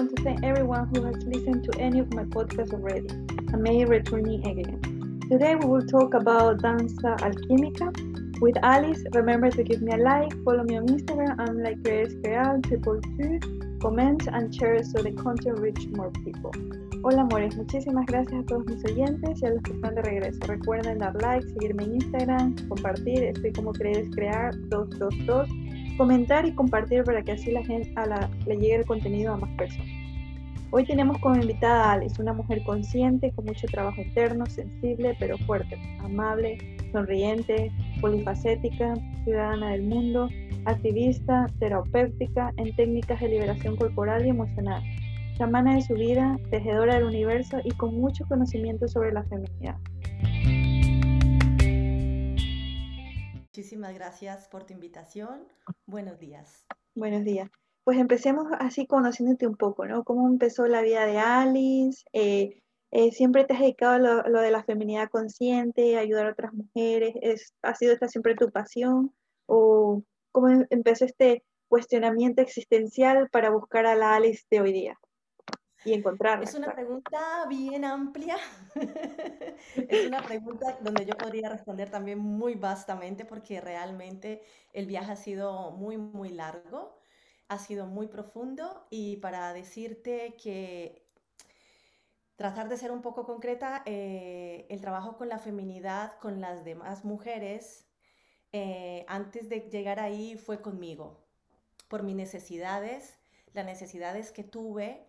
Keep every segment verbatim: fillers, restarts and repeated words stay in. want to thank everyone who has listened to any of my podcasts already and may returning again. Today we will talk about Danza Alquímica with Alice. Remember to give me a like, follow me on Instagram, I'm like Crees Crear, triple two, comment and share so the content reach more people. Hola amores, muchísimas gracias a todos mis oyentes y a los que están de regreso. Recuerden dar like, seguirme en Instagram, compartir, estoy como Crees Crear dos dos dos, comentar y compartir para que así la gente a la, le llegue el contenido a más personas. Hoy tenemos como invitada a Alice, una mujer consciente, con mucho trabajo interno, sensible pero fuerte, amable, sonriente, polifacética, ciudadana del mundo, activista, terapéutica en técnicas de liberación corporal y emocional, chamana de su vida, tejedora del universo y con mucho conocimiento sobre la feminidad. Muchísimas gracias por tu invitación. Buenos días. Buenos días. Pues empecemos así conociéndote un poco, ¿no? ¿Cómo empezó la vida de Alice? Eh, eh, ¿Siempre te has dedicado a lo, lo de la feminidad consciente, ayudar a otras mujeres? ¿Es, ¿Ha sido esta siempre tu pasión? ¿O cómo empezó este cuestionamiento existencial para buscar a la Alice de hoy día? Y encontrarla. Es una pregunta bien amplia, es una pregunta donde yo podría responder también muy vastamente porque realmente el viaje ha sido muy, muy largo, ha sido muy profundo y para decirte que tratar de ser un poco concreta, eh, el trabajo con la feminidad, con las demás mujeres, eh, antes de llegar ahí fue conmigo, por mis necesidades, las necesidades que tuve.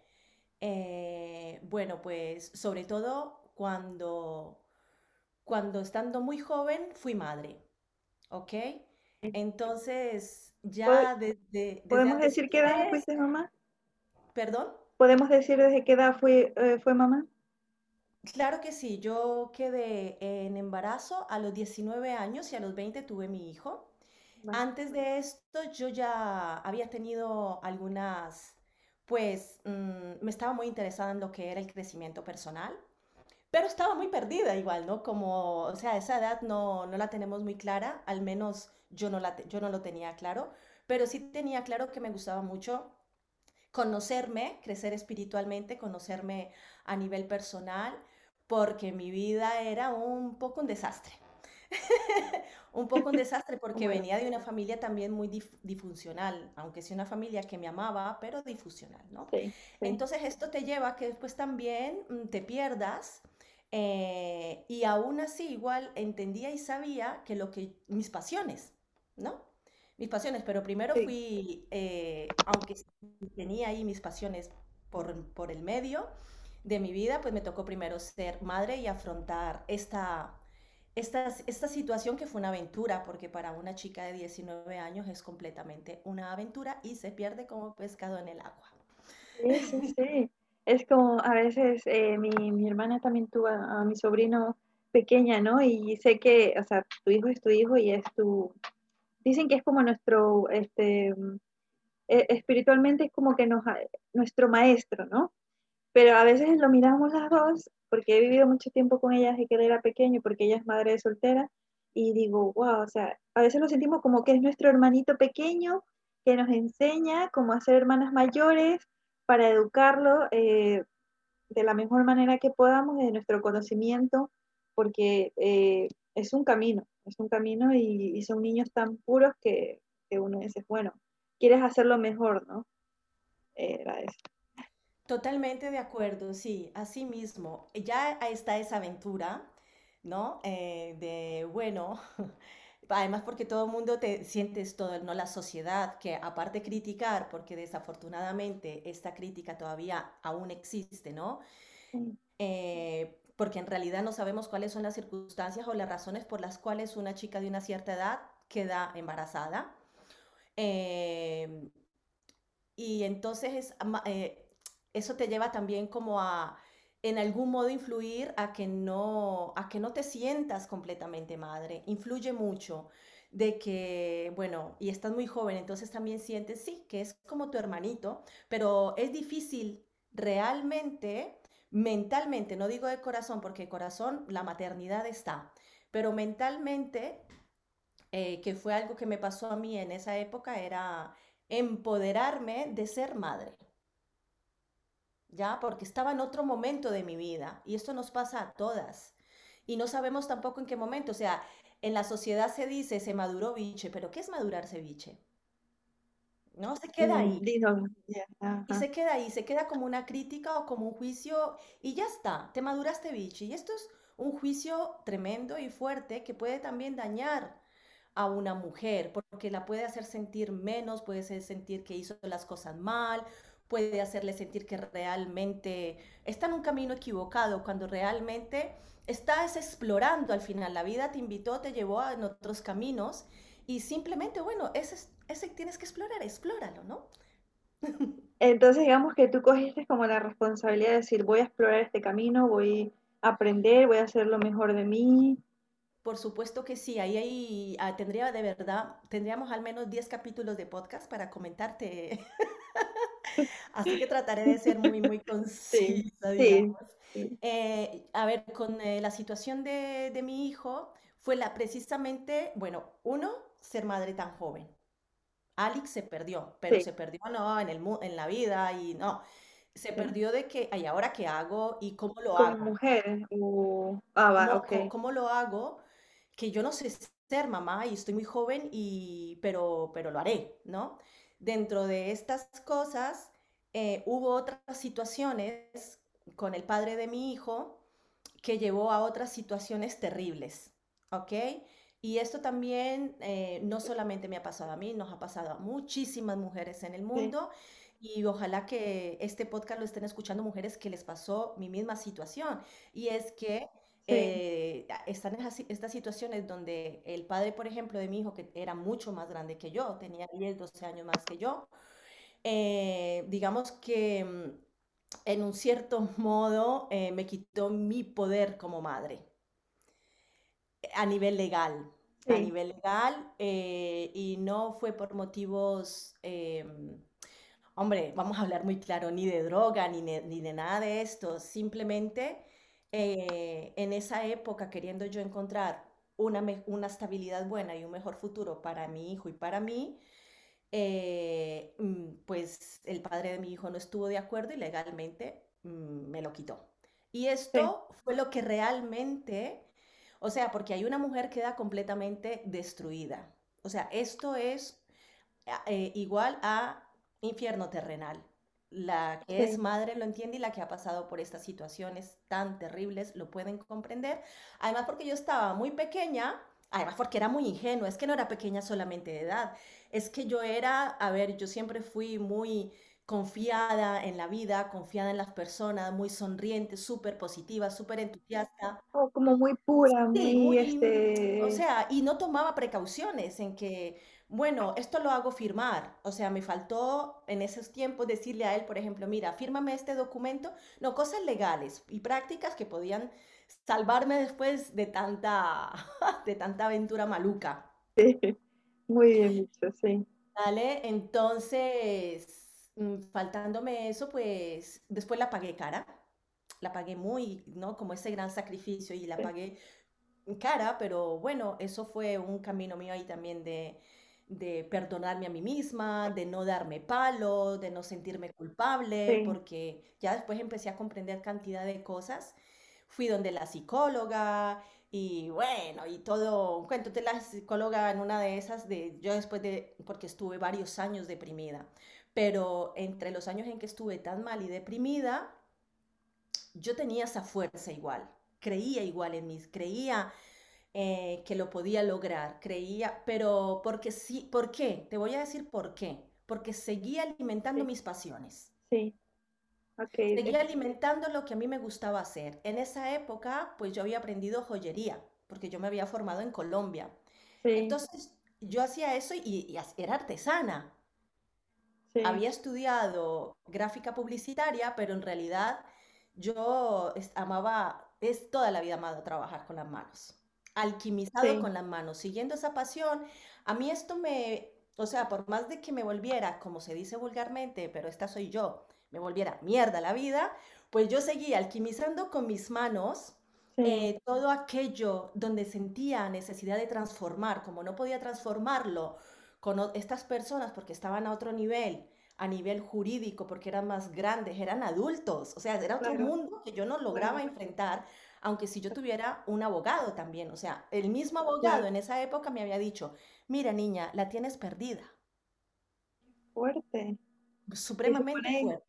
Eh, bueno, pues sobre todo cuando, cuando estando muy joven fui madre, ¿ok? Entonces ya desde... ¿Podemos desde decir qué edad fuiste mamá? ¿Perdón? ¿Podemos decir desde qué edad fue, eh, fue mamá? Claro que sí, yo quedé en embarazo a los diecinueve años y a los veinte tuve mi hijo. Vale. Antes de esto yo ya había tenido algunas... pues mmm, me estaba muy interesada en lo que era el crecimiento personal, pero estaba muy perdida igual, ¿no? Como, o sea, esa edad no, no la tenemos muy clara, al menos yo no, la te, yo no lo tenía claro, pero sí tenía claro que me gustaba mucho conocerme, crecer espiritualmente, conocerme a nivel personal, porque mi vida era un poco un desastre. un poco un desastre porque bueno. Venía de una familia también muy dif- disfuncional, aunque sí una familia que me amaba, pero disfuncional, ¿no? Sí, sí. Entonces esto te lleva a que después también te pierdas eh, y aún así igual entendía y sabía que lo que mis pasiones, ¿no? Mis pasiones, pero primero sí. fui, eh, aunque tenía ahí mis pasiones por, por el medio de mi vida, pues me tocó primero ser madre y afrontar esta... Esta, esta situación que fue una aventura, porque para una chica de diecinueve años es completamente una aventura y se pierde como pescado en el agua. Sí, sí, sí. Es como a veces eh, mi, mi hermana también tuvo a, a mi sobrino pequeña, ¿no? Y sé que, o sea, tu hijo es tu hijo y es tu... Dicen que es como nuestro, este, eh, espiritualmente es como que nos, nuestro maestro, ¿no? Pero a veces lo miramos las dos, porque he vivido mucho tiempo con ella desde que él era pequeño, porque ella es madre de soltera, y digo, wow, o sea, a veces lo sentimos como que es nuestro hermanito pequeño que nos enseña cómo hacer hermanas mayores para educarlo eh, de la mejor manera que podamos, de nuestro conocimiento, porque eh, es un camino, es un camino y, y son niños tan puros que, que uno dice, bueno, quieres hacerlo mejor, ¿no? Era eso. Totalmente de acuerdo, sí, así mismo. Ya está esa aventura, ¿no? Eh, de, bueno, además porque todo el mundo te sientes todo, ¿no? La sociedad que aparte de criticar, porque desafortunadamente esta crítica todavía aún existe, ¿no? Eh, porque en realidad no sabemos cuáles son las circunstancias o las razones por las cuales una chica de una cierta edad queda embarazada. Eh, y entonces es... Eh, Eso te lleva también como a, en algún modo, influir a que no, a que no te sientas completamente madre. Influye mucho de que, bueno, y estás muy joven, entonces también sientes, sí, que es como tu hermanito, pero es difícil realmente, mentalmente, no digo de corazón, porque corazón, la maternidad está, pero mentalmente, eh, que fue algo que me pasó a mí en esa época, era empoderarme de ser madre. ¿ya? Porque estaba en otro momento de mi vida, y esto nos pasa a todas, y no sabemos tampoco en qué momento. O sea, en la sociedad se dice, se maduró biche, pero ¿qué es madurarse biche? No, se queda ahí, y se queda ahí, se queda como una crítica o como un juicio, y ya está, te maduraste biche, y esto es un juicio tremendo y fuerte que puede también dañar a una mujer, porque la puede hacer sentir menos, puede hacer sentir que hizo las cosas mal, puede hacerle sentir que realmente está en un camino equivocado, cuando realmente estás explorando al final. La vida te invitó, te llevó a otros caminos, y simplemente, bueno, ese, ese tienes que explorar, explóralo, ¿no? Entonces digamos que tú cogiste como la responsabilidad de decir, voy a explorar este camino, voy a aprender, voy a hacer lo mejor de mí. Por supuesto que sí, ahí, ahí ah, tendría de verdad, tendríamos al menos diez capítulos de podcast para comentarte. Así que trataré de ser muy, muy concisa, sí, digamos. Sí. Eh, a ver, con eh, la situación de, de mi hijo, fue la precisamente, bueno, uno, ser madre tan joven. Alex se perdió, pero sí. se perdió no en, el, en la vida y no. Se sí. perdió de que, ay, ¿ahora qué hago? ¿Y cómo lo ¿Con hago? ¿Como mujer? O... Ah, va, no, okay. ¿cómo, ¿Cómo lo hago? Que yo no sé ser mamá y estoy muy joven, y, pero, pero lo haré, ¿no? Dentro de estas cosas, eh, hubo otras situaciones con el padre de mi hijo que llevó a otras situaciones terribles, ¿ok? Y esto también eh, no solamente me ha pasado a mí, nos ha pasado a muchísimas mujeres en el mundo. Sí. Y ojalá que este podcast lo estén escuchando mujeres que les pasó mi misma situación. Y es que sí. eh, están en estas situaciones donde el padre, por ejemplo, de mi hijo, que era mucho más grande que yo, tenía diez, doce años más que yo, eh, digamos que en un cierto modo eh, me quitó mi poder como madre a nivel legal. Sí. A nivel legal, eh, y no fue por motivos... Eh, Hombre, vamos a hablar muy claro, ni de droga, ni, ne- ni de nada de esto. Simplemente eh, en esa época, queriendo yo encontrar una, me- una estabilidad buena y un mejor futuro para mi hijo y para mí, eh, pues el padre de mi hijo no estuvo de acuerdo y legalmente mm, me lo quitó. Y esto sí. fue lo que realmente, o sea, porque hay una mujer que queda completamente destruida. O sea, esto es eh, igual a... infierno terrenal. La que sí. es madre lo entiende, y la que ha pasado por estas situaciones tan terribles lo pueden comprender. Además, porque yo estaba muy pequeña, además porque era muy ingenua, es que no era pequeña solamente de edad, es que yo era, a ver, yo siempre fui muy confiada en la vida, confiada en las personas, muy sonriente, súper positiva, súper entusiasta. Oh, como muy pura, sí, muy, muy este... O sea, y no tomaba precauciones en que... Bueno, esto lo hago firmar, o sea, me faltó en esos tiempos decirle a él, por ejemplo, mira, fírmame este documento, no, cosas legales y prácticas que podían salvarme después de tanta, de tanta aventura maluca. Sí, muy bien dicho, sí. Vale, entonces, faltándome eso, pues, después la pagué cara, la pagué muy, ¿no? Como ese gran sacrificio, y la sí. pagué cara, pero bueno, eso fue un camino mío ahí también de... de perdonarme a mí misma, de no darme palo, de no sentirme culpable, sí. porque ya después empecé a comprender cantidad de cosas. Fui donde la psicóloga y bueno, y todo un cuento. Entonces la psicóloga en una de esas, de, yo después de, porque estuve varios años deprimida, pero entre los años en que estuve tan mal y deprimida, yo tenía esa fuerza igual, creía igual en mí, creía... Eh, que lo podía lograr, creía, pero porque sí, ¿por qué? Te voy a decir por qué, porque seguía alimentando sí. mis pasiones, sí. okay. seguía alimentando lo que a mí me gustaba hacer. En esa época, pues yo había aprendido joyería, porque yo me había formado en Colombia, sí. entonces yo hacía eso y, y era artesana, sí. había estudiado gráfica publicitaria, pero en realidad yo amaba, es toda la vida amado trabajar con las manos. Alquimizado sí. con las manos, siguiendo esa pasión. A mí esto me, o sea, por más de que me volviera, como se dice vulgarmente, pero esta soy yo, me volviera mierda la vida, pues yo seguía alquimizando con mis manos sí. eh, todo aquello donde sentía necesidad de transformar, como no podía transformarlo con estas personas porque estaban a otro nivel, a nivel jurídico, porque eran más grandes, eran adultos, o sea, era otro claro. mundo que yo no lograba claro. enfrentar, aunque si yo tuviera un abogado también, o sea, el mismo abogado claro. en esa época me había dicho, mira niña, la tienes perdida. Fuerte. Supremamente supone, fuerte.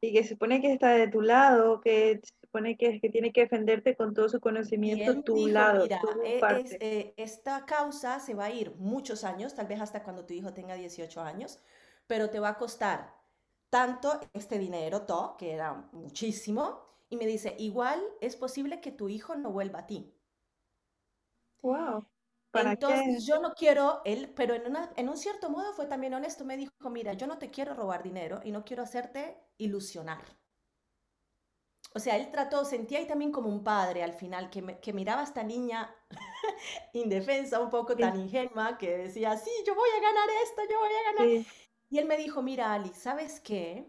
Y que se supone que está de tu lado, que se supone que, que tiene que defenderte con todo su conocimiento, tu dijo, lado, mira, tu es, parte. Eh, esta causa se va a ir muchos años, tal vez hasta cuando tu hijo tenga dieciocho años, pero te va a costar tanto este dinero, todo, que era muchísimo, y me dice, igual es posible que tu hijo no vuelva a ti. Wow. ¿Para Entonces qué? Yo no quiero, él, pero en, una, en un cierto modo fue también honesto, me dijo, mira, yo no te quiero robar dinero y no quiero hacerte ilusionar. O sea, él trató, sentía ahí también como un padre al final, que, me, que miraba a esta niña indefensa, un poco sí. tan ingenua, que decía, sí, yo voy a ganar esto, yo voy a ganar... Sí. Y él me dijo, mira, Ali, ¿sabes qué?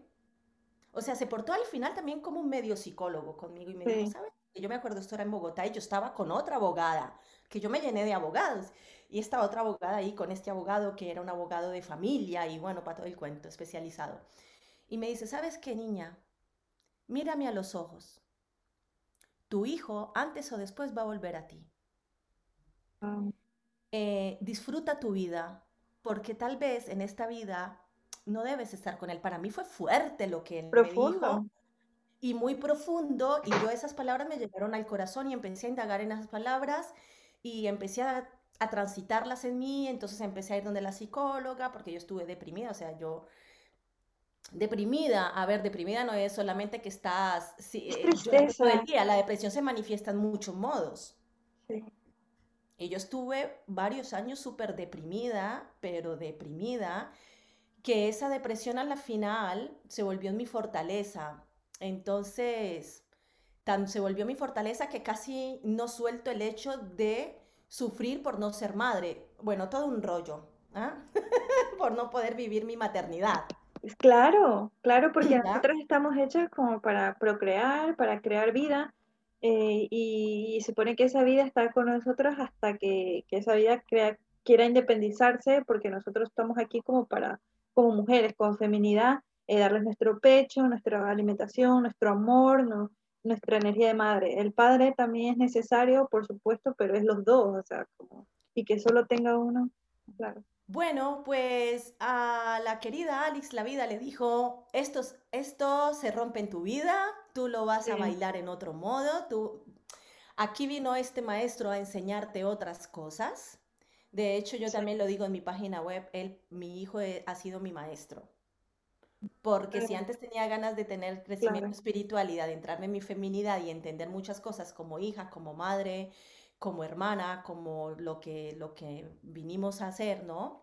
O sea, se portó al final también como un medio psicólogo conmigo y me sí. dijo, ¿sabes qué? Yo me acuerdo, esto era en Bogotá y yo estaba con otra abogada, que yo me llené de abogados. Y esta otra abogada ahí con este abogado que era un abogado de familia y bueno, para todo el cuento, especializado. Y me dice, ¿sabes qué, niña? Mírame a los ojos. Tu hijo antes o después va a volver a ti. Oh. Eh, disfruta tu vida, porque tal vez en esta vida... no debes estar con él. Para mí fue fuerte lo que él profundo. Me dijo. Y muy profundo. Y yo esas palabras me llegaron al corazón y empecé a indagar en esas palabras y empecé a, a transitarlas en mí. Entonces empecé a ir donde la psicóloga porque yo estuve deprimida. O sea, yo... Deprimida. A ver, deprimida no es solamente que estás... Sí, es tristeza. Yo, día, la depresión se manifiesta en muchos modos. Sí. Y yo estuve varios años súper deprimida, pero deprimida... que esa depresión a la final se volvió mi fortaleza. Entonces, tan se volvió mi fortaleza que casi no suelto el hecho de sufrir por no ser madre. Bueno, todo un rollo, ¿eh? Por no poder vivir mi maternidad. Claro, claro, porque ¿verdad? Nosotros estamos hechas como para procrear, para crear vida, eh, y, y se supone que esa vida está con nosotros hasta que, que esa vida crea, quiera independizarse, porque nosotros estamos aquí como para... como mujeres, con feminidad, eh, darles nuestro pecho, nuestra alimentación, nuestro amor, no, nuestra energía de madre. El padre también es necesario, por supuesto, pero es los dos, o sea, como, y que solo tenga uno, claro. Bueno, pues a la querida Alice la vida le dijo, esto, esto se rompe en tu vida, tú lo vas sí. a bailar en otro modo, tú... aquí vino este maestro a enseñarte otras cosas. De hecho, yo también lo digo en mi página web, él, mi hijo he, ha sido mi maestro. Porque claro. si antes tenía ganas de tener crecimiento claro. espiritual y de adentrarme en mi feminidad y entender muchas cosas como hija, como madre, como hermana, como lo que, lo que vinimos a hacer, ¿no?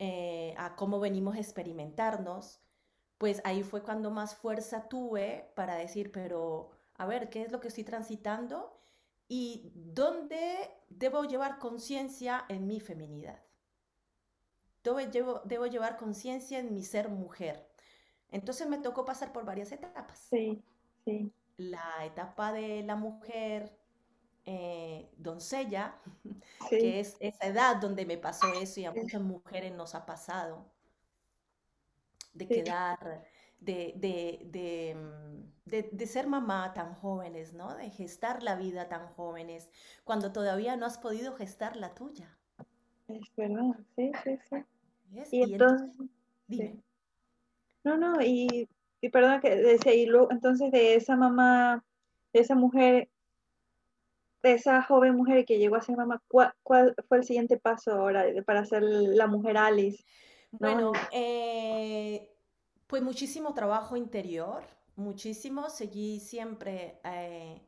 Eh, a cómo venimos a experimentarnos, pues ahí fue cuando más fuerza tuve para decir, pero a ver, ¿qué es lo que estoy transitando? ¿Y dónde debo llevar conciencia en mi feminidad? Debo, debo llevar conciencia en mi ser mujer. Entonces me tocó pasar por varias etapas. Sí, sí. La etapa de la mujer eh, doncella, sí. que es esa edad donde me pasó eso y a muchas mujeres nos ha pasado. De sí. quedar... De, de, de, de, de ser mamá tan jóvenes, ¿no? De gestar la vida tan jóvenes, cuando todavía no has podido gestar la tuya. Es verdad, sí, sí, sí. Yes, y, y entonces, entonces dime. Sí. No, no, y, y perdón, que decía, y luego, entonces de esa mamá, de esa mujer, de esa joven mujer que llegó a ser mamá, ¿cuál, cuál fue el siguiente paso ahora para ser la mujer Alice? ¿No? Bueno, eh... pues muchísimo trabajo interior, muchísimo, seguí siempre, eh,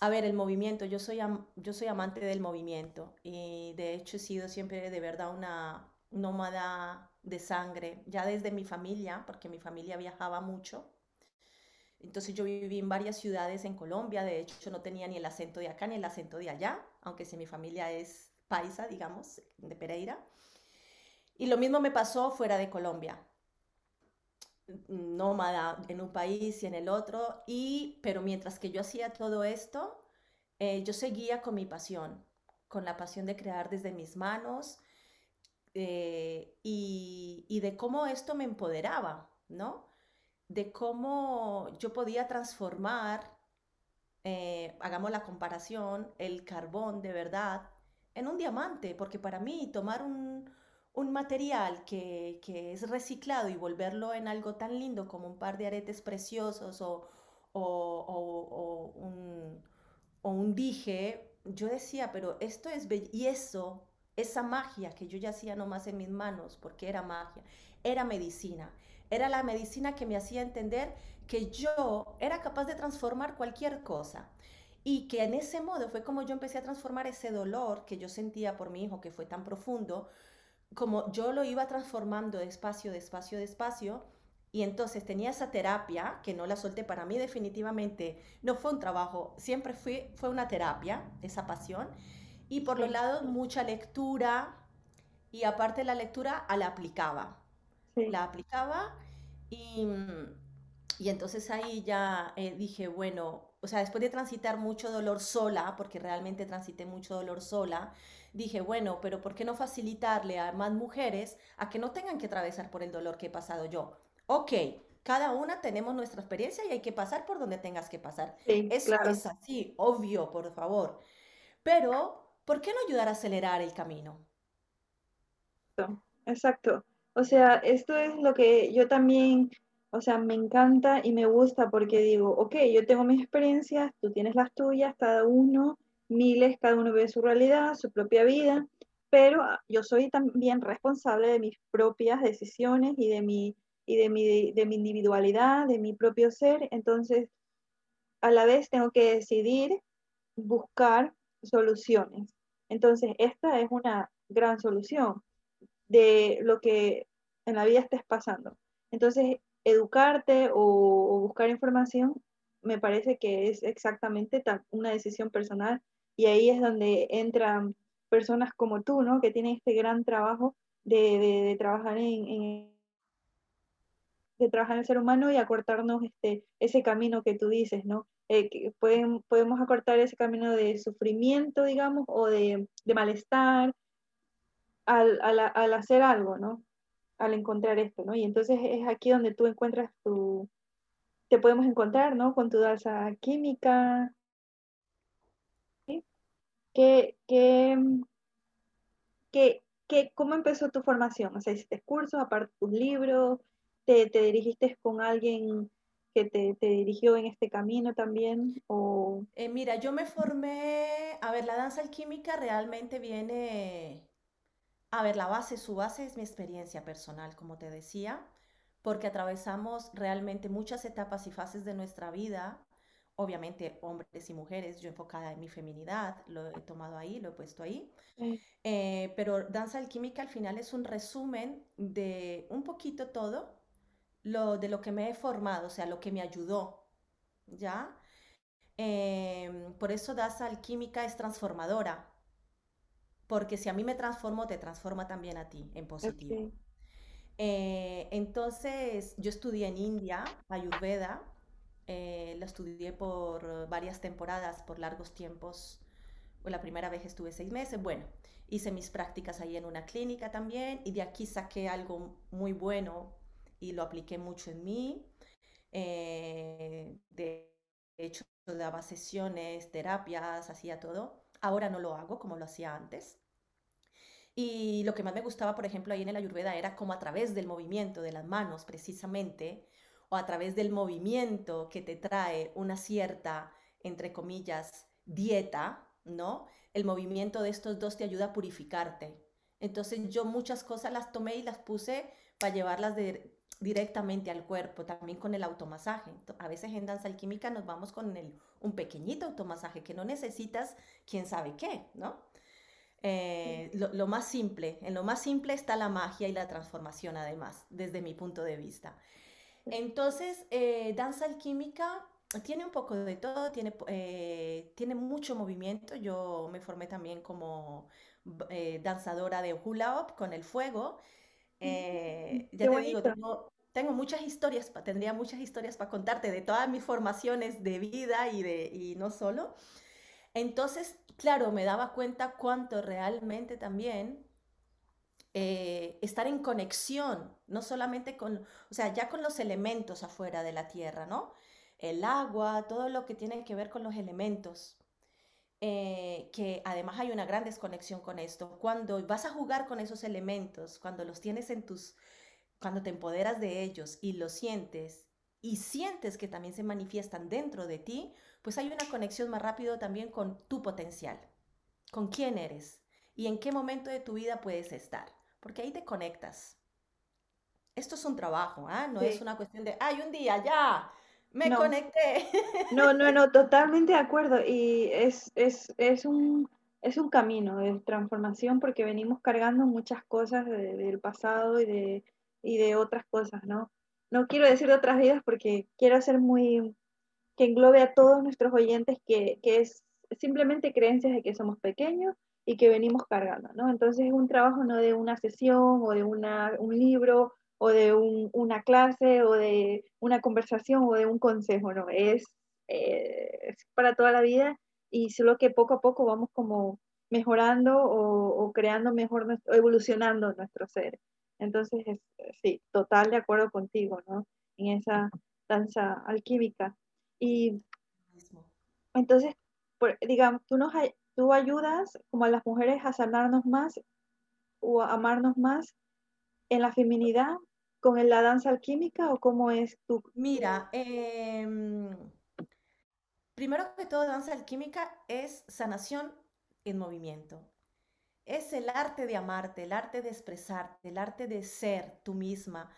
a ver, el movimiento, yo soy, am yo soy amante del movimiento y de hecho he sido siempre de verdad una nómada de sangre, ya desde mi familia, porque mi familia viajaba mucho, entonces yo viví en varias ciudades en Colombia, de hecho yo no tenía ni el acento de acá ni el acento de allá, aunque si mi familia es paisa, digamos, de Pereira, y lo mismo me pasó fuera de Colombia. Nómada en un país y en el otro, y, pero mientras que yo hacía todo esto, eh, yo seguía con mi pasión, con la pasión de crear desde mis manos, eh, y, y de cómo esto me empoderaba, ¿no? De cómo yo podía transformar, eh, hagamos la comparación, el carbón de verdad en un diamante, porque para mí tomar un, un material que, que es reciclado y volverlo en algo tan lindo como un par de aretes preciosos o, o, o, o, un, o un dije, yo decía, pero esto es bello, y eso, esa magia que yo ya hacía nomás en mis manos, porque era magia, era medicina. Era la medicina que me hacía entender que yo era capaz de transformar cualquier cosa. Y que en ese modo fue como yo empecé a transformar ese dolor que yo sentía por mi hijo, que fue tan profundo, como yo lo iba transformando despacio, despacio, despacio. Y entonces tenía esa terapia, que no la solté. Para mí definitivamente no fue un trabajo, siempre fue, fue una terapia, esa pasión. Y por los lados mucha lectura, y aparte la lectura a la aplicaba. La aplicaba y, y entonces ahí ya eh, dije, bueno, o sea, después de transitar mucho dolor sola, porque realmente transité mucho dolor sola, dije, bueno, pero ¿por qué no facilitarle a más mujeres a que no tengan que atravesar por el dolor que he pasado yo? Ok, cada una tenemos nuestra experiencia y hay que pasar por donde tengas que pasar. Sí, eso claro. Es así, obvio, por favor. Pero, ¿por qué no ayudar a acelerar el camino? Exacto, exacto. O sea, esto es lo que yo también, o sea, me encanta y me gusta porque digo, ok, yo tengo mis experiencias, tú tienes las tuyas, cada uno, miles, cada uno vive su realidad, su propia vida, pero yo soy también responsable de mis propias decisiones y de mi, y de mi, de mi individualidad, de mi propio ser. Entonces, a la vez tengo que decidir buscar soluciones. Entonces, esta es una gran solución de lo que en la vida estés pasando. Entonces, educarte o, o buscar información me parece que es exactamente tan, una decisión personal, y ahí es donde entran personas como tú, ¿no? Que tienen este gran trabajo de, de, de trabajar en, en de trabajar en el ser humano y acortarnos este, ese camino que tú dices, ¿no? Eh, que pueden, podemos acortar ese camino de sufrimiento, digamos, o de, de malestar, Al, al, al hacer algo, ¿no? Al encontrar esto, ¿no? Y entonces es aquí donde tú encuentras tu... Te podemos encontrar, ¿no? Con tu danza alquímica. ¿Sí? ¿Qué, qué, qué, qué, ¿Cómo empezó tu formación? O sea, ¿hiciste cursos, aparte tus libros? ¿Te, te dirigiste con alguien que te, te dirigió en este camino también? O... Eh, mira, yo me formé... A ver, la danza alquímica realmente viene... A ver, la base, su base es mi experiencia personal, como te decía, porque atravesamos realmente muchas etapas y fases de nuestra vida, obviamente hombres y mujeres, yo enfocada en mi feminidad, lo he tomado ahí, lo he puesto ahí, sí. eh, pero danza alquímica al final es un resumen de un poquito todo, lo, de lo que me he formado, o sea, lo que me ayudó, ¿ya? Eh, por eso danza alquímica es transformadora. Porque si a mí me transformo, te transforma también a ti, en positivo. Okay. Eh, entonces, yo estudié en India, Ayurveda, eh, la estudié por varias temporadas, por largos tiempos. La primera vez estuve seis meses, bueno, hice mis prácticas ahí en una clínica también, y de aquí saqué algo muy bueno y lo apliqué mucho en mí. Eh, de hecho, daba sesiones, terapias, hacía todo. Ahora no lo hago como lo hacía antes. Y lo que más me gustaba, por ejemplo, ahí en el Ayurveda era como a través del movimiento de las manos, precisamente, o a través del movimiento que te trae una cierta, entre comillas, dieta, ¿no? El movimiento de estos dos te ayuda a purificarte. Entonces yo muchas cosas las tomé y las puse para llevarlas de, directamente al cuerpo, también con el automasaje. A veces en danza alquímica nos vamos con el, un pequeñito automasaje que no necesitas quién sabe qué, ¿no? Eh, lo, lo más simple, en lo más simple está la magia y la transformación además, desde mi punto de vista. Entonces, eh, danza alquímica tiene un poco de todo, tiene, eh, tiene mucho movimiento. Yo me formé también como eh, danzadora de hula hoop con el fuego. Eh, ya te digo, tengo, tengo muchas historias, tendría muchas historias para contarte de todas mis formaciones de vida y, de, y no solo. Entonces, claro, me daba cuenta cuánto realmente también eh, estar en conexión, no solamente con, o sea, ya con los elementos afuera de la tierra, ¿no? El agua, todo lo que tiene que ver con los elementos, eh, que además hay una gran desconexión con esto. Cuando vas a jugar con esos elementos, cuando los tienes en tus, cuando te empoderas de ellos y los sientes, y sientes que también se manifiestan dentro de ti, pues hay una conexión más rápido también con tu potencial, con quién eres y en qué momento de tu vida puedes estar, porque ahí te conectas. Esto es un trabajo, ¿eh? No sí. es una cuestión de, ¡ay, un día ya! ¡Me no. conecté! No, no, no, totalmente de acuerdo. Y es, es, es, un, es un camino de transformación porque venimos cargando muchas cosas de, del pasado y de, y de otras cosas, ¿no? No quiero decir de otras vidas porque quiero ser muy, que englobe a todos nuestros oyentes que, que es simplemente creencias de que somos pequeños y que venimos cargando, ¿no? Entonces es un trabajo no de una sesión o de una, un libro o de un, una clase o de una conversación o de un consejo, ¿no? Es, eh, es para toda la vida y solo que poco a poco vamos como mejorando o, o creando mejor, nuestro, evolucionando nuestro ser. Entonces, sí, total de acuerdo contigo, ¿no? En esa danza alquímica. Y entonces, por, digamos, tú, nos, tú ayudas como a las mujeres a sanarnos más o a amarnos más en la feminidad con la danza alquímica o cómo es tu... Mira, eh, primero que todo, danza alquímica es sanación en movimiento. Es el arte de amarte, el arte de expresarte, el arte de ser tú misma.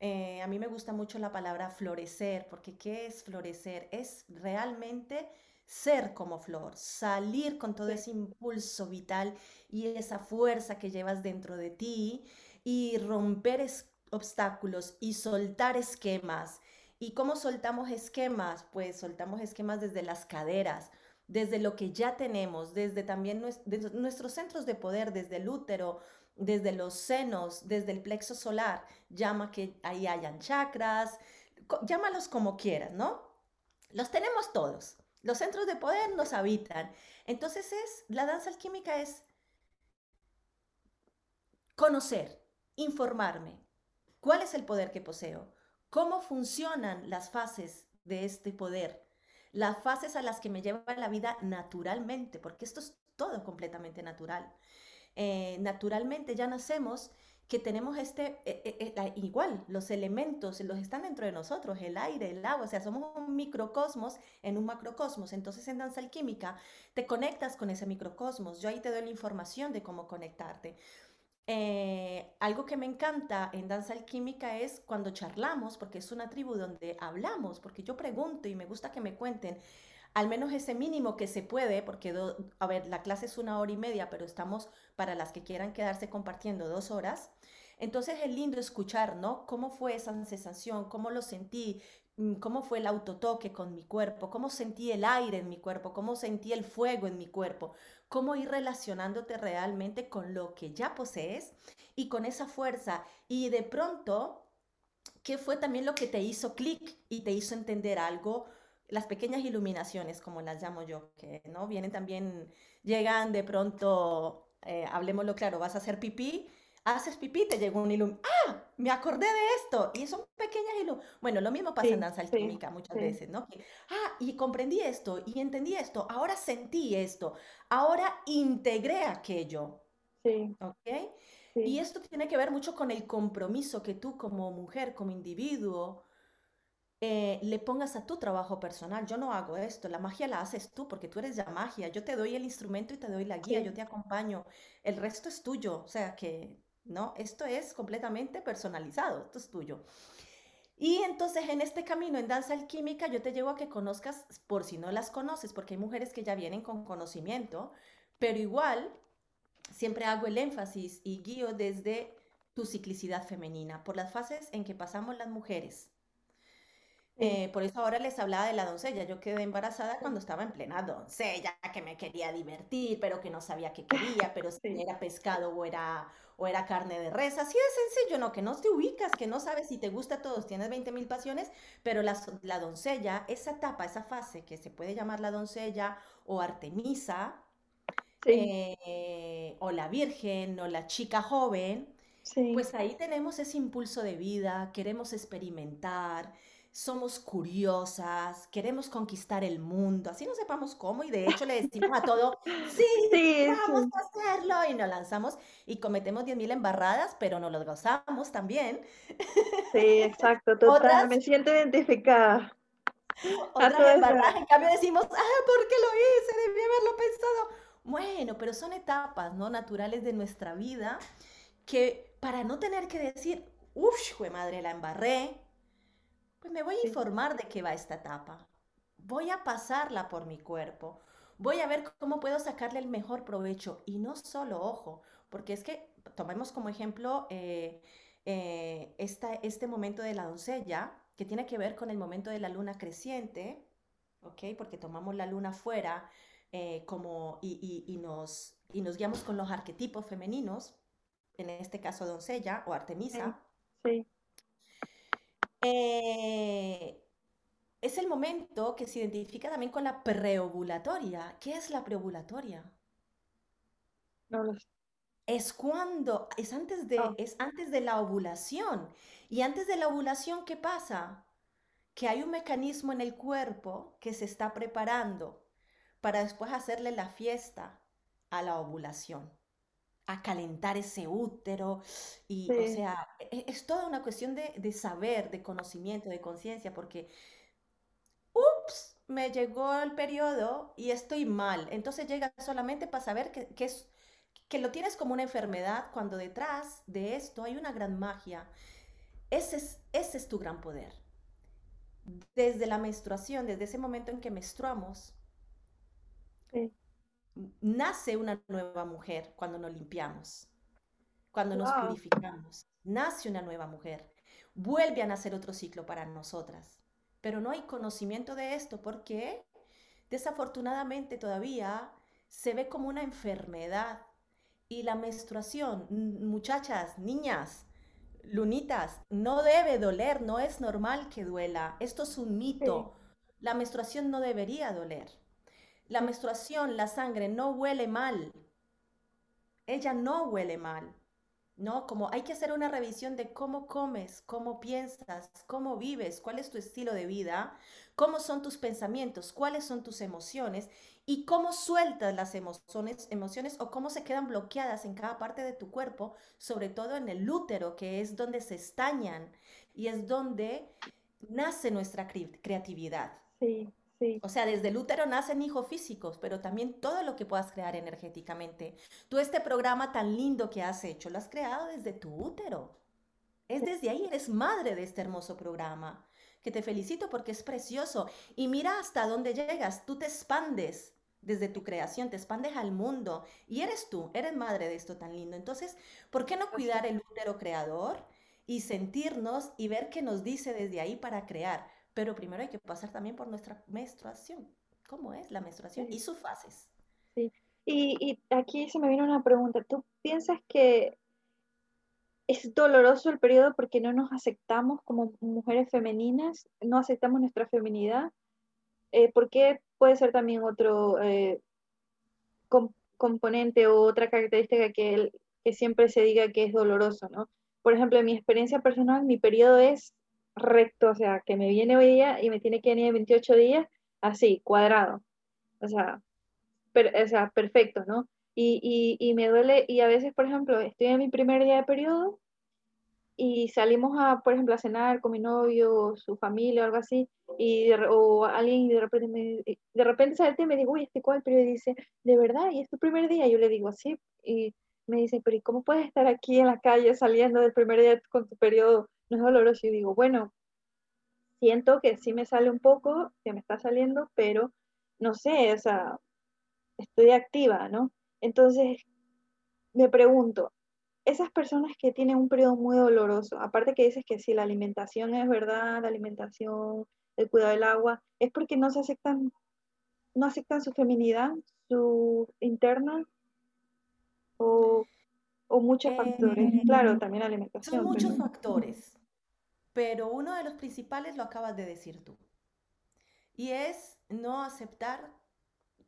Eh, a mí me gusta mucho la palabra florecer, porque ¿qué es florecer? Es realmente ser como flor, salir con todo ese impulso vital y esa fuerza que llevas dentro de ti y romper obstáculos y soltar esquemas. ¿Y cómo soltamos esquemas? Pues soltamos esquemas desde las caderas, desde lo que ya tenemos, desde también nuestro, desde nuestros centros de poder, desde el útero, desde los senos, desde el plexo solar, llama que ahí hayan chakras, llámalos como quieras, ¿no? Los tenemos todos, los centros de poder nos habitan. Entonces es, la danza alquímica es conocer, informarme, cuál es el poder que poseo, cómo funcionan las fases de este poder, las fases a las que me lleva la vida naturalmente, porque esto es todo completamente natural. Eh, naturalmente ya nacemos que tenemos este, eh, eh, eh, igual, los elementos los están dentro de nosotros, el aire, el agua, o sea, somos un microcosmos en un macrocosmos. Entonces en danza alquímica te conectas con ese microcosmos, yo ahí te doy la información de cómo conectarte. Eh, algo que me encanta en danza alquímica es cuando charlamos, porque es una tribu donde hablamos, porque yo pregunto y me gusta que me cuenten al menos ese mínimo que se puede, porque do, a ver, la clase es una hora y media, pero estamos para las que quieran quedarse compartiendo dos horas. Entonces es lindo escuchar, ¿no? ¿Cómo fue esa sensación? ¿Cómo lo sentí? ¿Cómo fue el autotoque con mi cuerpo? ¿Cómo sentí el aire en mi cuerpo? ¿Cómo sentí el fuego en mi cuerpo? Cómo ir relacionándote realmente con lo que ya posees y con esa fuerza. Y de pronto, ¿qué fue también lo que te hizo clic y te hizo entender algo? Las pequeñas iluminaciones, como las llamo yo, que no vienen también, llegan de pronto, eh, hablemoslo claro, vas a hacer pipí, haces pipí, te llegó un ilum... ¡Ah! Me acordé de esto. Y son pequeñas ilum... Bueno, lo mismo pasa sí, en danza alquímica sí, muchas sí. veces, ¿no? Que, ah, y comprendí esto, y entendí esto, ahora sentí esto, ahora integré aquello. Sí. ¿Ok? Sí. Y esto tiene que ver mucho con el compromiso que tú como mujer, como individuo, eh, le pongas a tu trabajo personal. Yo no hago esto, la magia la haces tú, porque tú eres ya magia. Yo te doy el instrumento y te doy la guía, sí. yo te acompaño. El resto es tuyo, o sea que... ¿no? Esto es completamente personalizado, esto es tuyo. Y entonces en este camino, en danza alquímica, yo te llevo a que conozcas, por si no las conoces, porque hay mujeres que ya vienen con conocimiento, pero igual siempre hago el énfasis y guío desde tu ciclicidad femenina, por las fases en que pasamos las mujeres. Eh, por eso ahora les hablaba de la doncella. Yo quedé embarazada cuando estaba en plena doncella, que me quería divertir, pero que no sabía qué quería, pero si era pescado o era, o era carne de res. Así de sencillo, ¿no? Que no te ubicas, que no sabes si te gusta a todos, tienes veinte mil pasiones, pero la, la doncella, esa etapa, esa fase que se puede llamar la doncella o Artemisa, sí. eh, o la virgen, o la chica joven, Sí. Pues ahí tenemos ese impulso de vida, queremos experimentar, somos curiosas, queremos conquistar el mundo, así no sepamos cómo, y de hecho le decimos a todo, sí, Sí, vamos sí. a hacerlo, y nos lanzamos y cometemos diez mil embarradas, pero nos los gozamos también. Sí, exacto, total, Otras me siento identificada a Otras todas esas. embarradas, en cambio decimos, ah, ¿por qué lo hice? Debí haberlo pensado. Bueno, pero son etapas, ¿no? Naturales de nuestra vida, que para no tener que decir, uff, jue madre, la embarré, pues me voy a Sí, informar de qué va esta etapa. Voy a pasarla por mi cuerpo. Voy a ver cómo puedo sacarle el mejor provecho. Y no solo, ojo, porque es que tomemos como ejemplo eh, eh, esta- este momento de la doncella, que tiene que ver con el momento de la luna creciente, ¿ok? Porque tomamos la luna fuera eh, como, y, y- y nos, y nos guiamos con los arquetipos femeninos, en este caso doncella o sí, Artemisa. sí, Eh, Es el momento que se identifica también con la preovulatoria. ¿Qué es la preovulatoria? no lo sé. Es cuando, es antes de, Oh, es antes de la ovulación. Y antes de la ovulación, ¿qué pasa? Que hay un mecanismo en el cuerpo que se está preparando para después hacerle la fiesta a la ovulación, a calentar ese útero. Y, o sí, sea, e- es toda una cuestión de, de saber, de conocimiento, de conciencia, porque ups, me llegó el periodo y estoy mal. Entonces llega solamente para saber que, que es, que lo tienes como una enfermedad, cuando detrás de esto hay una gran magia. Ese es, ese es tu gran poder. Desde la menstruación, desde ese momento en que menstruamos, sí. n- nace una nueva mujer cuando nos limpiamos, cuando nos Wow, purificamos. Nace una nueva mujer. Vuelve a nacer otro ciclo para nosotras. Pero no hay conocimiento de esto porque desafortunadamente todavía se ve como una enfermedad. Y la menstruación, n- muchachas, niñas, lunitas, no debe doler, no es normal que duela. Esto es un sí, mito. La menstruación no debería doler. La sí, menstruación, la sangre no huele mal. Ella no huele mal, ¿no? Como hay que hacer una revisión de cómo comes, cómo piensas, cómo vives, cuál es tu estilo de vida, cómo son tus pensamientos, cuáles son tus emociones y cómo sueltas las emociones, emociones o cómo se quedan bloqueadas en cada parte de tu cuerpo, sobre todo en el útero, que es donde se estañan y es donde nace nuestra cri- creatividad. sí, sí, O sea, desde el útero nacen hijos físicos, pero también todo lo que puedas crear energéticamente. Tú este programa tan lindo que has hecho, lo has creado desde tu útero. Es sí, desde ahí, eres madre de este hermoso programa, que te felicito porque es precioso. Y mira hasta dónde llegas, tú te expandes desde tu creación, te expandes al mundo. Y eres tú, eres madre de esto tan lindo. Entonces, ¿por qué no así. cuidar el útero creador y sentirnos y ver qué nos dice desde ahí para crear? Pero primero hay que pasar también por nuestra menstruación. ¿Cómo es la menstruación? sí. Y sus fases. Sí. Y, y aquí se me viene una pregunta. ¿Tú piensas que es doloroso el periodo porque no nos aceptamos como mujeres femeninas? ¿No aceptamos nuestra feminidad? Eh, ¿por qué puede ser también otro eh, com- componente o otra característica que, el- que siempre se diga que es doloroso, ¿no? Por ejemplo, en mi experiencia personal, mi periodo es recto, o sea, que me viene hoy día y me tiene que venir en veintiocho días, así, cuadrado. O sea, per- o sea, perfecto, ¿no? Y, y, y me duele, y a veces, por ejemplo, estoy en mi primer día de periodo y salimos a, por ejemplo, a cenar con mi novio o su familia o algo así, y de re- o alguien de repente, me, y de repente salte y me dice, uy, este cuál, pero dice, ¿de verdad? ¿Y es tu primer día? Yo le digo, sí, y me dice, pero ¿y cómo puedes estar aquí en la calle saliendo del primer día con tu periodo? No es doloroso. Y yo digo, bueno, siento que sí me sale un poco, que me está saliendo, pero no sé, o sea, estoy activa, ¿no? Entonces, me pregunto, esas personas que tienen un periodo muy doloroso, aparte que dices que si la alimentación es verdad, la alimentación, el cuidado del agua, es porque no se aceptan, no aceptan su feminidad, su interna o, o muchos factores. Eh, Claro, también la Son alimentación, pero muchos factores, pero uno de los principales lo acabas de decir tú. Y es no aceptar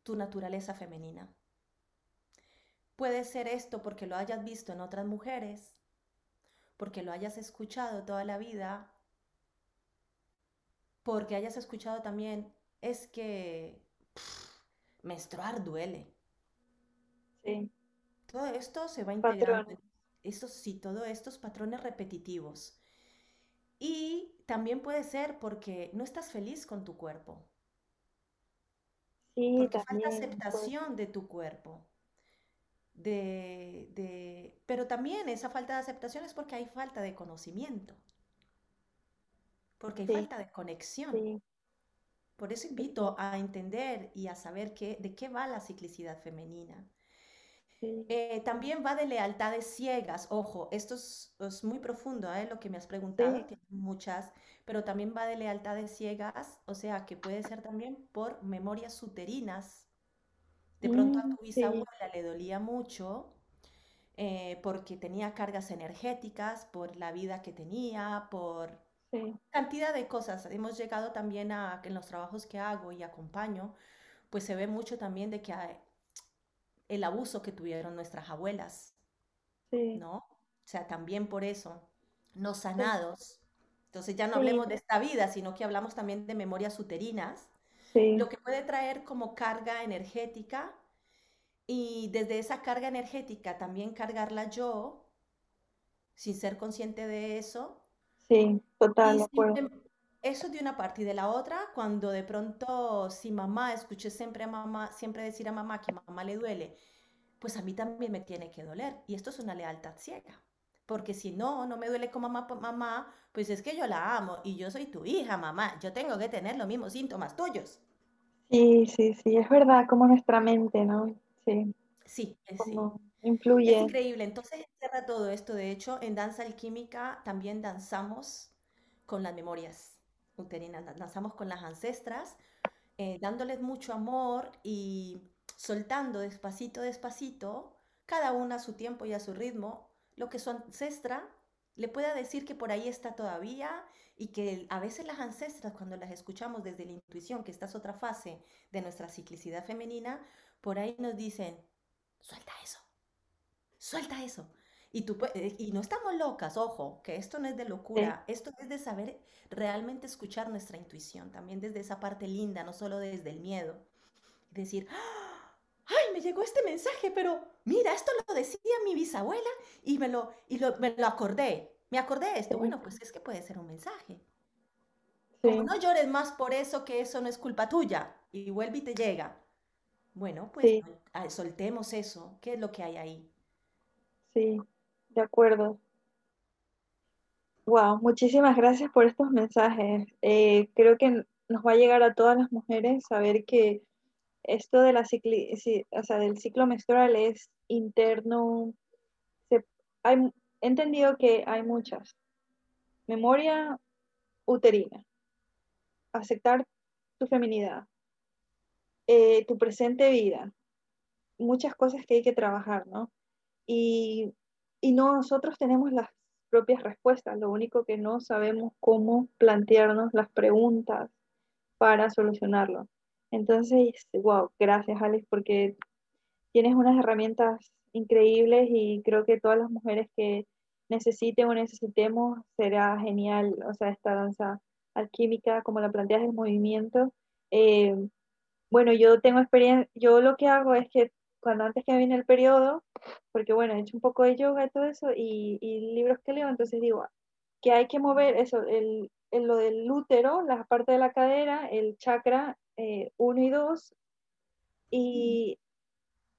tu naturaleza femenina. Puede ser esto porque lo hayas visto en otras mujeres, porque lo hayas escuchado toda la vida, porque hayas escuchado también, es que pff, menstruar duele. Sí. Todo esto se va integrando. Patrón. Eso sí, todos estos patrones repetitivos. Y también puede ser porque no estás feliz con tu cuerpo. Sí, Porque falta también. Pues, aceptación de tu cuerpo. De, de... Pero también esa falta de aceptación es porque hay falta de conocimiento, porque hay sí, falta de conexión. sí, Por eso invito sí, a entender y a saber qué, de qué va la ciclicidad femenina. sí. Eh, también va de lealtades ciegas, ojo, esto es, es muy profundo, ¿eh? Lo que me has preguntado, Sí, tiene muchas, pero también va de lealtades ciegas, o sea, que puede ser también por memorias uterinas. De pronto a Mm, tu sí, bisabuela le dolía mucho eh, porque tenía cargas energéticas, por la vida que tenía, por sí, cantidad de cosas. Hemos llegado también a, en los trabajos que hago y acompaño, pues se ve mucho también de que hay el abuso que tuvieron nuestras abuelas, sí, ¿no? O sea, también por eso, no sí, sanados. Entonces ya no sí, hablemos de esta vida, sino que hablamos también de memorias uterinas, lo sí, que puede traer como carga energética y desde esa carga energética también cargarla yo sin ser consciente de eso. sí, total, Y de acuerdo. siempre, eso de una parte y de la otra, cuando de pronto si mamá, escuché siempre a mamá, siempre decir a mamá que a mamá le duele, pues a mí también me tiene que doler. Y esto es una lealtad ciega, porque si no, no me duele como mamá, pa- mamá, pues es que yo la amo y yo soy tu hija, mamá, yo tengo que tener los mismos síntomas tuyos. Sí, sí, sí, es verdad, como nuestra mente, ¿no? Sí, Sí, eh, sí. como Es influye. increíble. Entonces encierra todo esto. De hecho, en danza alquímica también danzamos con las memorias uterinas, dan- danzamos con las ancestras, eh, dándoles mucho amor y soltando despacito, despacito, cada una a su tiempo y a su ritmo, lo que su ancestra le pueda decir que por ahí está todavía y que el- a veces las ancestras, cuando las escuchamos desde la intuición, que esta es otra fase de nuestra ciclicidad femenina, por ahí nos dicen, suelta eso, suelta eso. Y tú pue- eh, y no estamos locas, ojo, que esto no es de Sí, locura, esto es de saber realmente escuchar nuestra intuición, también desde esa parte linda, no solo desde el miedo. Decir, "¡Ah! Ay, me llegó este mensaje, pero mira, esto lo decía mi bisabuela y me lo, y lo, me lo acordé, me acordé de esto". sí, Bueno, pues es que puede ser un mensaje. Como sí, no llores más por eso, que eso no es culpa tuya, y vuelve y te llega. Bueno, pues sí, no- ah, soltemos eso, ¿qué es lo que hay ahí? sí, de acuerdo. Wow, muchísimas gracias por estos mensajes. Eh, creo que n- nos va a llegar a todas las mujeres saber que esto de la cicli- sí, o sea, del ciclo menstrual es interno. Se- hay mu- He entendido que hay muchas. Memoria uterina, aceptar tu feminidad, eh, tu presente vida, muchas cosas que hay que trabajar, ¿no? Y, y no, nosotros tenemos las propias respuestas, lo único que no sabemos cómo plantearnos las preguntas para solucionarlo. Entonces, wow, gracias Alex, porque tienes unas herramientas increíbles y creo que todas las mujeres que necesiten o necesitemos será genial, o sea, esta danza alquímica, como la planteas, el movimiento. eh, Bueno, yo tengo experiencia, yo lo que hago es que cuando antes que viene el periodo, porque bueno, he hecho un poco de yoga y todo eso, y, y libros que leo, entonces digo, "Ah, que hay que mover eso, el, el- lo del útero, la parte de la cadera, el chakra uno y dos, y,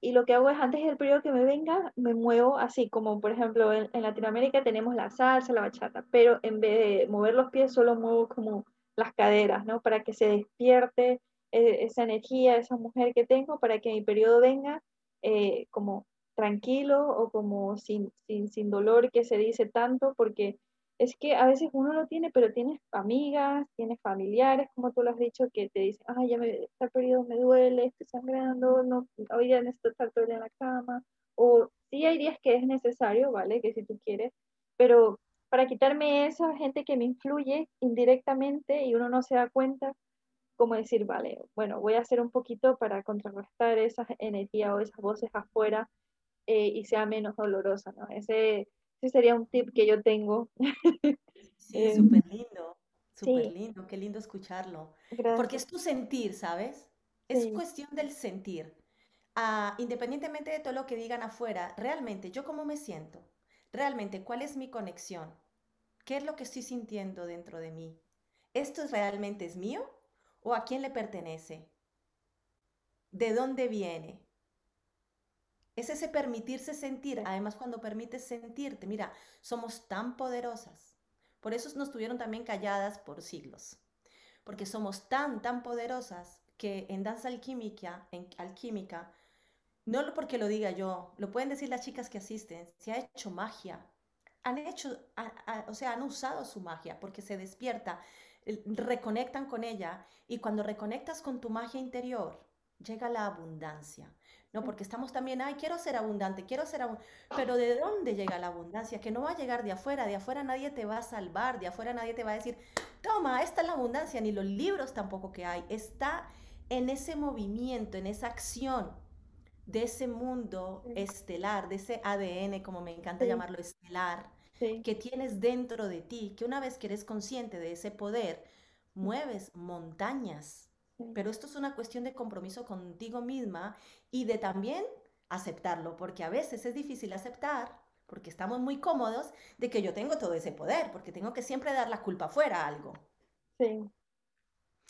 y lo que hago es antes del periodo que me venga, me muevo así, como por ejemplo en, en Latinoamérica tenemos la salsa, la bachata, pero en vez de mover los pies, solo muevo como las caderas, ¿no? Para que se despierte eh, esa energía, esa mujer que tengo, para que mi periodo venga eh, como tranquilo o como sin, sin, sin dolor que se dice tanto, porque es que a veces uno lo tiene, pero tienes amigas, tienes familiares, como tú lo has dicho, que te dicen, ay, ya me, está periodo me duele, estoy sangrando, no, hoy día necesito estar todo el día en la cama. O sí hay días que es necesario, ¿vale? Que si tú quieres, pero para quitarme esa gente que me influye indirectamente y uno no se da cuenta, como decir, vale, bueno, voy a hacer un poquito para contrarrestar esa energía o esas voces afuera eh, y sea menos dolorosa, ¿no? Ese, Ese sería un tip que yo tengo. Sí, súper lindo, súper sí. lindo, qué lindo escucharlo. Gracias. Porque es tu sentir, ¿sabes? Es Sí, cuestión del sentir. Ah, independientemente de todo lo que digan afuera, realmente, ¿yo cómo me siento? Realmente, ¿cuál es mi conexión? ¿Qué es lo que estoy sintiendo dentro de mí? ¿Esto es- realmente es mío o a quién le pertenece? ¿De dónde viene? Es ese permitirse sentir. Además, cuando permites sentirte, mira, somos tan poderosas. Por eso nos tuvieron también calladas por siglos. Porque somos tan, tan poderosas que en danza alquímica, en alquímica, no lo porque lo diga yo, lo pueden decir las chicas que asisten, se ha hecho magia. Han hecho, ha- ha- o sea, han usado su magia porque se despierta, eh, reconectan con ella y cuando reconectas con tu magia interior, llega la abundancia. No, porque estamos también, ay, quiero ser abundante, quiero ser abundante, pero ¿de dónde llega la abundancia? Que no va a llegar de afuera, de afuera nadie te va a salvar, de afuera nadie te va a decir, toma, esta es la abundancia, ni los libros tampoco que hay, está en ese movimiento, en esa acción de ese mundo sí, estelar, de ese A D N, como me encanta sí, llamarlo, estelar, sí. que tienes dentro de ti, que una vez que eres consciente de ese poder, mueves montañas. sí. Pero esto es una cuestión de compromiso contigo misma y de también aceptarlo, porque a veces es difícil aceptar, porque estamos muy cómodos de que yo tengo todo ese poder, porque tengo que siempre dar la culpa fuera a algo. Sí,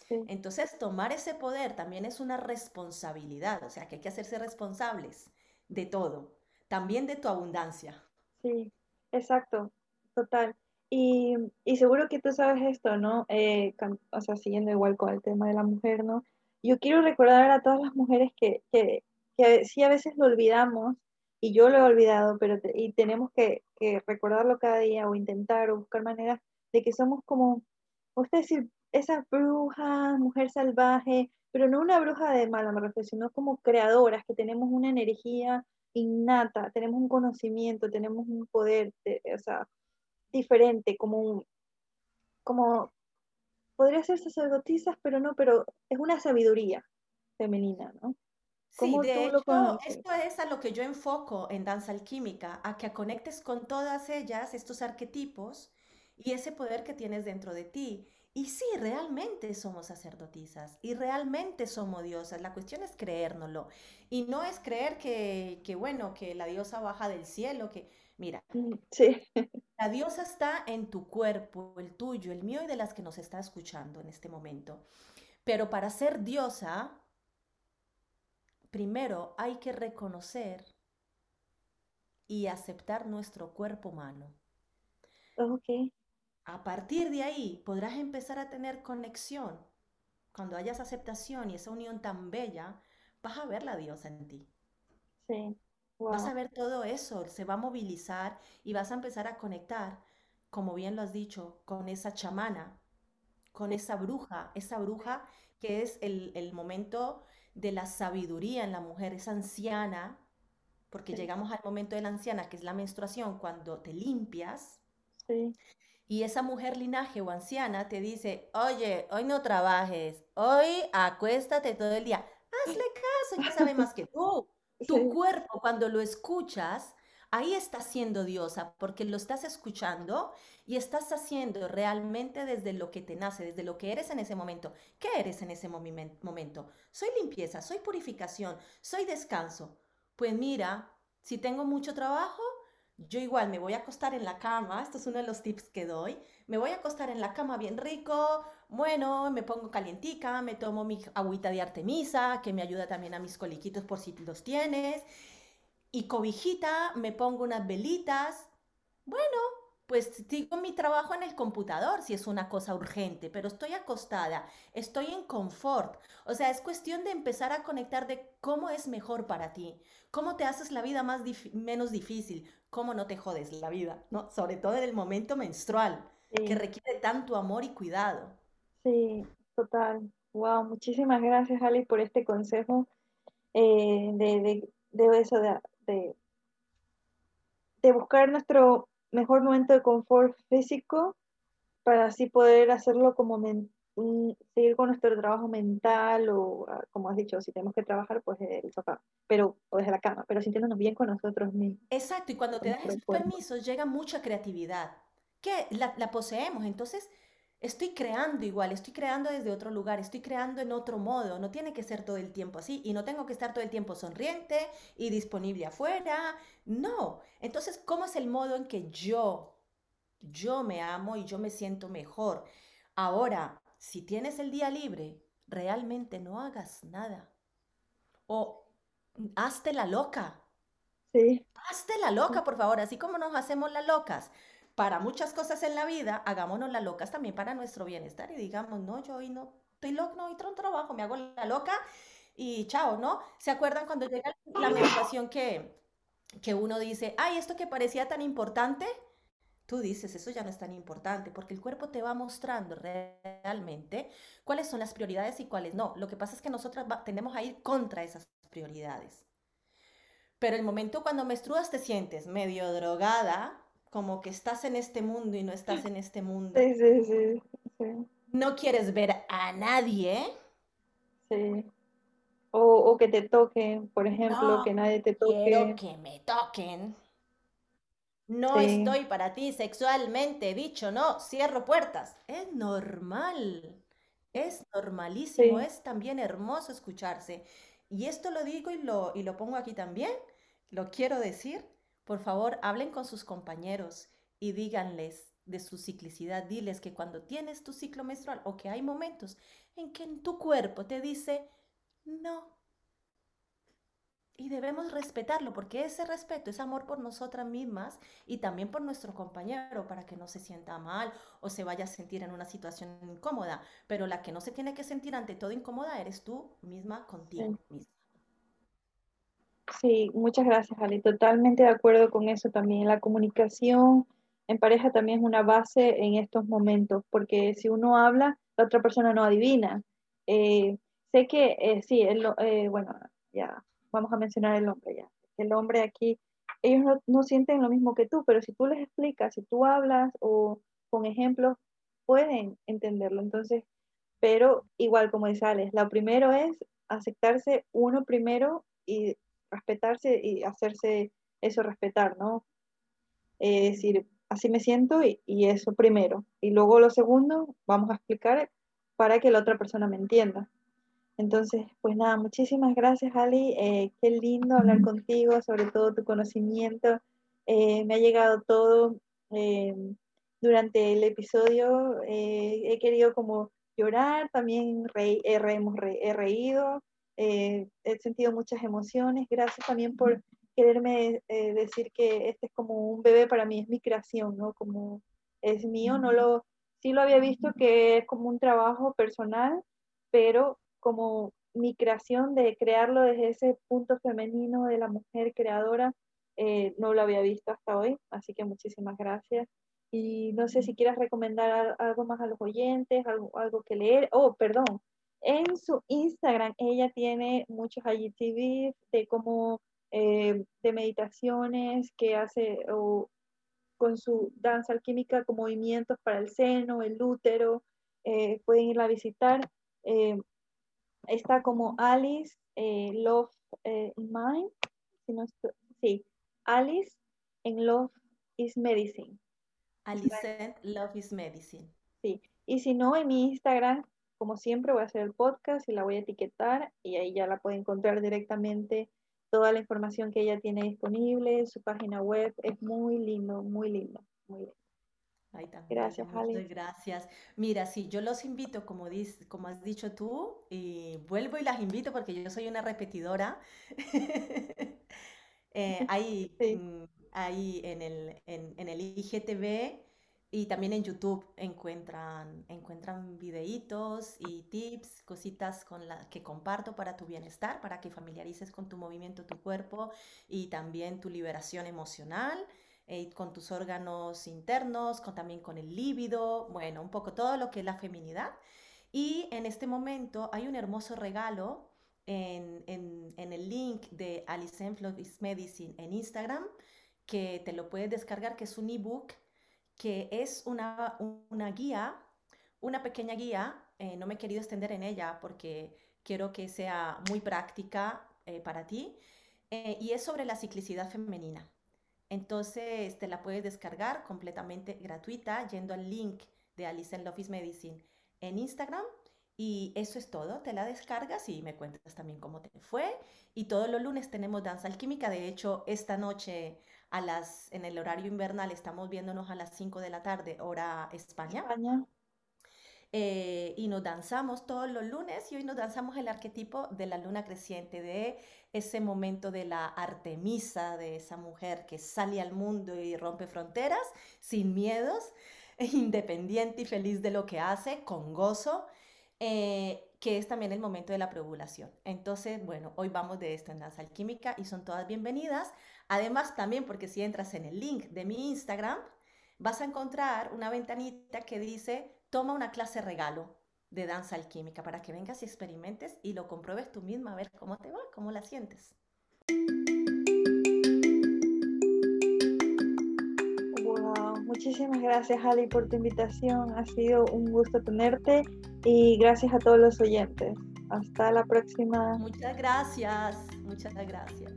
sí, Entonces, tomar ese poder también es una responsabilidad, o sea, que hay que hacerse responsables de todo, también de tu abundancia. sí, exacto, total. Y, y seguro que tú sabes esto, ¿no? Eh, cam- o sea, siguiendo igual con el tema de la mujer, ¿no? Yo quiero recordar a todas las mujeres que, que, que sí a veces lo olvidamos, y yo lo he olvidado, pero te- y tenemos que, que recordarlo cada día o intentar o buscar maneras de que somos como, usted decir, esas brujas, mujer salvaje, pero no una bruja de mala, me refiero, sino como creadoras, que tenemos una energía innata, tenemos un conocimiento, tenemos un poder, te- o sea, diferente, como, un- como podría ser sacerdotisas, pero no, pero es una sabiduría femenina, ¿no? Sí, ¿Cómo de tú lo hecho, conoces? esto es a lo que yo enfoco en danza alquímica, a que conectes con todas ellas, estos arquetipos y ese poder que tienes dentro de ti. Y sí, realmente somos sacerdotisas y realmente somos diosas. La cuestión es creérnoslo. Y no es creer que, que bueno, que la diosa baja del cielo, que, mira, Mm, Sí, la diosa está en tu cuerpo, el tuyo, el mío y de las que nos está escuchando en este momento. Pero para ser diosa, primero hay que reconocer y aceptar nuestro cuerpo humano. ok, A partir de ahí podrás empezar a tener conexión. Cuando hayas aceptación y esa unión tan bella, vas a ver la diosa en ti. sí, Vas wow, a ver todo eso, se va a movilizar y vas a empezar a conectar, como bien lo has dicho, con esa chamana, con esa bruja, esa bruja que es el, el momento de la sabiduría en la mujer, esa anciana, porque sí, llegamos al momento de la anciana, que es la menstruación, cuando te limpias, sí, y esa mujer linaje o anciana te dice, oye, hoy no trabajes, hoy acuéstate todo el día, hazle caso, ya sabe más que tú. Tu sí, cuerpo, cuando lo escuchas, ahí estás siendo diosa, porque lo estás escuchando y estás haciendo realmente desde lo que te nace, desde lo que eres en ese momento. ¿Qué eres en ese momen- momento? Soy limpieza, soy purificación, soy descanso. Pues mira, si tengo mucho trabajo, yo igual me voy a acostar en la cama, esto es uno de los tips que doy, me voy a acostar en la cama bien rico, bueno, me pongo calientica, me tomo mi agüita de Artemisa, que me ayuda también a mis coliquitos por si los tienes, y cobijita, me pongo unas velitas, bueno, pues sigo mi trabajo en el computador si es una cosa urgente, pero estoy acostada, estoy en confort. O sea, es cuestión de empezar a conectar de cómo es mejor para ti, cómo te haces la vida más dif- menos difícil, cómo no te jodes la vida, ¿no? Sobre todo en el momento menstrual, que sí. requiere tanto amor y cuidado. Sí, total. Wow, muchísimas gracias, Alice, por este consejo eh, de, de, de eso, de, de, de buscar nuestro mejor momento de confort físico para así poder hacerlo como mental, seguir con nuestro trabajo mental o, como has dicho, si tenemos que trabajar, pues el sofá, pero, o desde la cama, pero sintiéndonos bien con nosotros mismos. Exacto, y cuando te das esos permisos llega mucha creatividad, que la, la poseemos, entonces estoy creando igual, estoy creando desde otro lugar, estoy creando en otro modo, no tiene que ser todo el tiempo así, y no tengo que estar todo el tiempo sonriente y disponible afuera, no. Entonces, ¿cómo es el modo en que yo, yo me amo y yo me siento mejor? Ahora, si tienes el día libre, realmente no hagas nada. O hazte la loca. Sí. Hazte la loca, por favor. Así como nos hacemos las locas para muchas cosas en la vida, hagámonos las locas también para nuestro bienestar. Y digamos, no, yo hoy no estoy loca, no, hoy trabajo, me hago la loca y chao, ¿no? ¿Se acuerdan cuando llega la meditación que, que uno dice, ay, esto que parecía tan importante? Tú dices, eso ya no es tan importante, porque el cuerpo te va mostrando realmente cuáles son las prioridades y cuáles no. Lo que pasa es que nosotras tendemos a ir contra esas prioridades. Pero el momento cuando menstruas te sientes medio drogada, como que estás en este mundo y no estás en este mundo. Sí, sí, sí. sí. No quieres ver a nadie. Sí. O, o que te toquen, por ejemplo, no, que nadie te toque. Quiero que me toquen. No sí. estoy para ti sexualmente, dicho, no, cierro puertas. Es normal, es normalísimo, sí. es también hermoso escucharse. Y esto lo digo y lo, y lo pongo aquí también, lo quiero decir. Por favor, hablen con sus compañeros y díganles de su ciclicidad. Diles que cuando tienes tu ciclo menstrual o que hay momentos en que en tu cuerpo te dice no. Y debemos respetarlo, porque ese respeto es amor por nosotras mismas y también por nuestro compañero, para que no se sienta mal o se vaya a sentir en una situación incómoda. Pero la que no se tiene que sentir ante todo incómoda eres tú misma contigo sí. misma. Sí, muchas gracias, Ali. Totalmente de acuerdo con eso también. La comunicación en pareja también es una base en estos momentos, porque si uno habla, la otra persona no adivina. Eh, sé que, eh, sí, el, eh, bueno, ya... vamos a mencionar el hombre ya, el hombre aquí, ellos no, no sienten lo mismo que tú, pero si tú les explicas, si tú hablas o con ejemplos, pueden entenderlo. Entonces, pero igual como dice Alex, lo primero es aceptarse uno primero y respetarse y hacerse eso respetar, ¿no? Eh, es decir, así me siento y, y eso primero. Y luego lo segundo, vamos a explicar para que la otra persona me entienda. Entonces, pues nada, muchísimas gracias, Ali. Eh, qué lindo hablar contigo, sobre todo tu conocimiento. Eh, me ha llegado todo eh, durante el episodio. Eh, he querido como llorar, también reí, eh, hemos re, he reído. Eh, he sentido muchas emociones. Gracias también por quererme eh, decir que este es como un bebé para mí, es mi creación, ¿no? Como es mío, no lo, sí lo había visto que es como un trabajo personal, pero como mi creación de crearlo desde ese punto femenino de la mujer creadora, eh, no lo había visto hasta hoy, así que muchísimas gracias. Y no sé si quieras recomendar algo más a los oyentes, algo, algo que leer. Oh, perdón, en su Instagram ella tiene muchos I G T V de cómo, eh, de meditaciones que hace o, con su danza alquímica, con movimientos para el seno, el útero, eh, pueden irla a visitar. eh, Está como Alice eh, Love eh, in Mind, si no estoy, sí, Alice in Love is Medicine. Alice in Love is Medicine. Sí, y si no, en mi Instagram, como siempre, voy a hacer el podcast y la voy a etiquetar y ahí ya la puede encontrar directamente toda la información que ella tiene disponible, su página web, es muy lindo, muy lindo, muy lindo. Ahí también, gracias, Ale. Gracias. Mira, sí, yo los invito, como, dices, como has dicho tú, y vuelvo y las invito porque yo soy una repetidora. eh, ahí sí. ahí en, el, en, en el I G T V y también en YouTube encuentran, encuentran videitos y tips, cositas con las que comparto para tu bienestar, para que familiarices con tu movimiento, tu cuerpo y también tu liberación emocional. Con tus órganos internos, con, también con el líbido, bueno, un poco todo lo que es la feminidad. Y en este momento hay un hermoso regalo en, en, en el link de Alice in Love is Medicine en Instagram, que te lo puedes descargar, que es un ebook, que es una, una guía una pequeña guía, eh, no me he querido extender en ella porque quiero que sea muy práctica eh, para ti, eh, y es sobre la ciclicidad femenina. Entonces te la puedes descargar completamente gratuita yendo al link de Alice in Love is Medicine en Instagram. Y eso es todo, te la descargas y me cuentas también cómo te fue. Y todos los lunes tenemos Danza Alquímica. De hecho, esta noche a las, en el horario invernal estamos viéndonos a las cinco de la tarde, hora España. España. Eh, y nos danzamos todos los lunes y hoy nos danzamos el arquetipo de la luna creciente, de ese momento de la Artemisa, de esa mujer que sale al mundo y rompe fronteras sin miedos, independiente y feliz de lo que hace, con gozo. Eh, que es también el momento de la preovulación. Entonces, bueno, hoy vamos de esto en Danza Alquímica y son todas bienvenidas. Además, también porque si entras en el link de mi Instagram, vas a encontrar una ventanita que dice, toma una clase regalo de Danza Alquímica para que vengas y experimentes y lo compruebes tú misma, a ver cómo te va, cómo la sientes. Wow, muchísimas gracias, Ali, por tu invitación. Ha sido un gusto tenerte. Y gracias a todos los oyentes. Hasta la próxima. Muchas gracias. Muchas gracias.